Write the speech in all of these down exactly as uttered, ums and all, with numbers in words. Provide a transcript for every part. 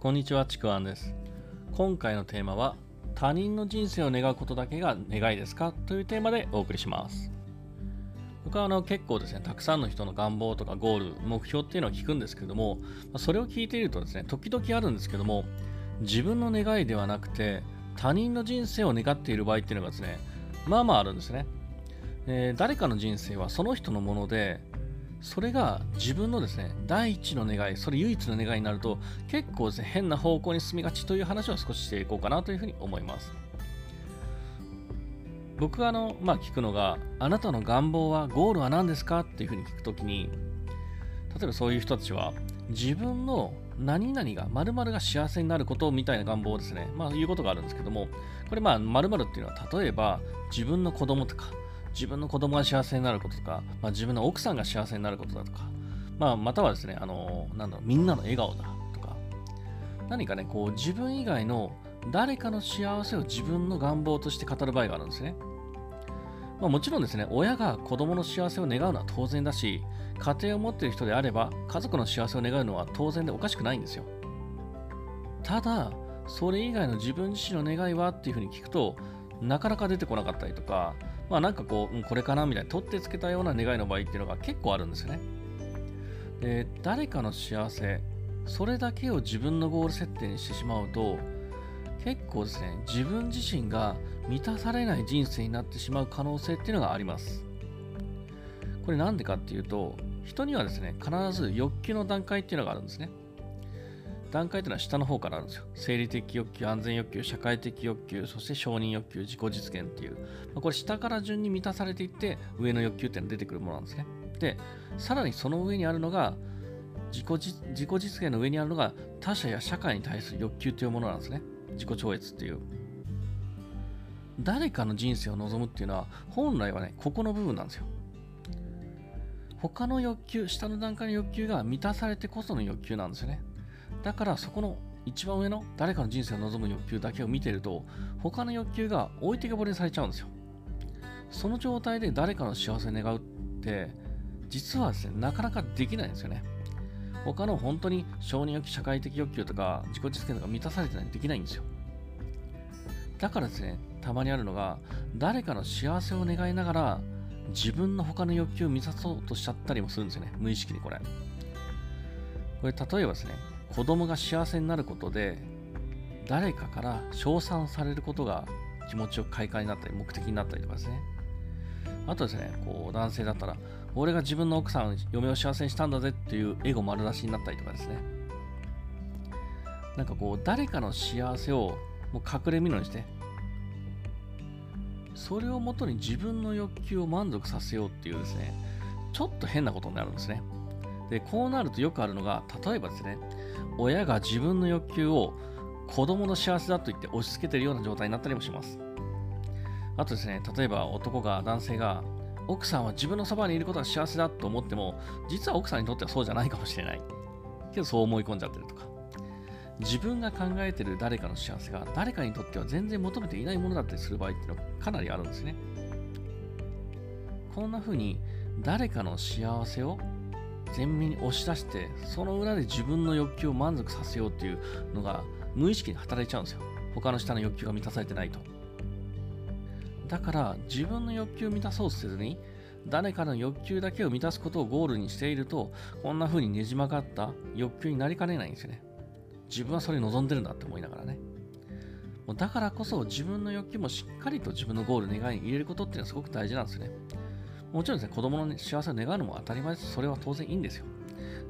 こんにちは、ちくわんです。今回のテーマは他人の人生を願うことだけが願いですかというテーマでお送りします。僕はあの結構ですね、たくさんの人の願望とかゴール、目標っていうのを聞くんですけども、それを聞いているとですね、時々あるんですけども、自分の願いではなくて他人の人生を願っている場合っていうのがですね、まあまああるんですね。えー、誰かの人生はその人のもので、それが自分のですね、第一の願い、それ唯一の願いになると結構ですね、変な方向に進みがちという話を少ししていこうかなというふうに思います。僕があの、まあ、聞くのが、あなたの願望は、ゴールは何ですかっていうふうに聞くときに、例えばそういう人たちは自分の何々が、〇〇が幸せになることみたいな願望をですね、まあ言うことがあるんですけども、これまあ〇〇っていうのは、例えば自分の子供とか、自分の子供が幸せになることとか、まあ、自分の奥さんが幸せになることだとか、まあ、またはですね、あの、なんだろう、みんなの笑顔だとか、何かね、こう自分以外の誰かの幸せを自分の願望として語る場合があるんですね。まあ、もちろんですね、親が子供の幸せを願うのは当然だし、家庭を持っている人であれば家族の幸せを願うのは当然でおかしくないんですよ。ただ、それ以外の自分自身の願いはっていうふうに聞くと、なかなか出てこなかったりとか、まあなんかこう、これかなみたいな取ってつけたような願いの場合っていうのが結構あるんですよね。で、誰かの幸せ、それだけを自分のゴール設定にしてしまうと、結構ですね、自分自身が満たされない人生になってしまう可能性っていうのがあります。これなんでかっていうと、人にはですね、必ず欲求の段階っていうのがあるんですね。段階というのは下の方からあるんですよ。生理的欲求、安全欲求、社会的欲求、そして承認欲求、自己実現っていう、これ下から順に満たされていって、上の欲求っていうのが出てくるものなんですね。で、さらにその上にあるのが自己実、自己実現の上にあるのが他者や社会に対する欲求というものなんですね。自己超越っていう、誰かの人生を望むっていうのは、本来はね、ここの部分なんですよ。他の欲求、下の段階の欲求が満たされてこその欲求なんですよね。だから、そこの一番上の誰かの人生を望む欲求だけを見てると、他の欲求が置いてけぼりにされちゃうんですよ。その状態で誰かの幸せを願うって実はですね、なかなかできないんですよね。他の本当に承認欲求、社会的欲求とか自己実現とか満たされてないとできないんですよ。だからですね、たまにあるのが、誰かの幸せを願いながら自分の他の欲求を満たそうとしちゃったりもするんですよね、無意識に。これこれ例えばですね、子供が幸せになることで誰かから称賛されることが気持ちを快感になったり目的になったりとかですね。あとですね、こう男性だったら、俺が自分の奥さん、嫁を幸せにしたんだぜっていうエゴ丸出しになったりとかですね。なんかこう、誰かの幸せをもう隠れみのにして、それをもとに自分の欲求を満足させようっていうですね、ちょっと変なことになるんですね。で、こうなるとよくあるのが、例えばですね、親が自分の欲求を子供の幸せだと言って押し付けているような状態になったりもします。あとですね、例えば男が、男性が、奥さんは自分のそばにいることが幸せだと思っても、実は奥さんにとってはそうじゃないかもしれないけど、そう思い込んじゃってるとか、自分が考えている誰かの幸せが誰かにとっては全然求めていないものだったりする場合っていうのがかなりあるんですね。こんな風に誰かの幸せを前面に押し出して、その裏で自分の欲求を満足させようっていうのが無意識に働いちゃうんですよ。他の下の欲求が満たされてないと。だから自分の欲求を満たそうとせずに、誰かの欲求だけを満たすことをゴールにしていると、こんな風にねじ曲がった欲求になりかねないんですよね。自分はそれ望んでるんだって思いながらね。だからこそ自分の欲求もしっかりと自分のゴール、願いに入れることっていうのはすごく大事なんですよね。もちろんですね、子供の幸せを願うのも当たり前です。それは当然いいんですよ。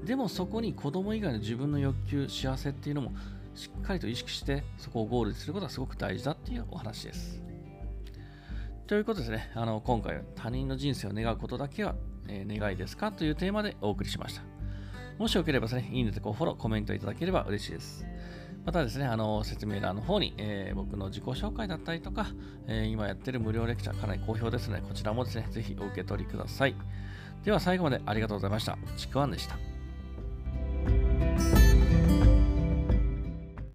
でもそこに子供以外の自分の欲求、幸せっていうのもしっかりと意識して、そこをゴールにすることはすごく大事だっていうお話です。ということですね、あの今回は他人の人生を願うことだけは、えー、願いですかというテーマでお送りしました。もしよければですね、いいねとかフォロー、コメントいただければ嬉しいです。またですね、あの説明欄の方に、えー、僕の自己紹介だったりとか、えー、今やってる無料レクチャー、かなり好評ですので、こちらもですね、ぜひお受け取りください。では最後までありがとうございました。ちくわんでした。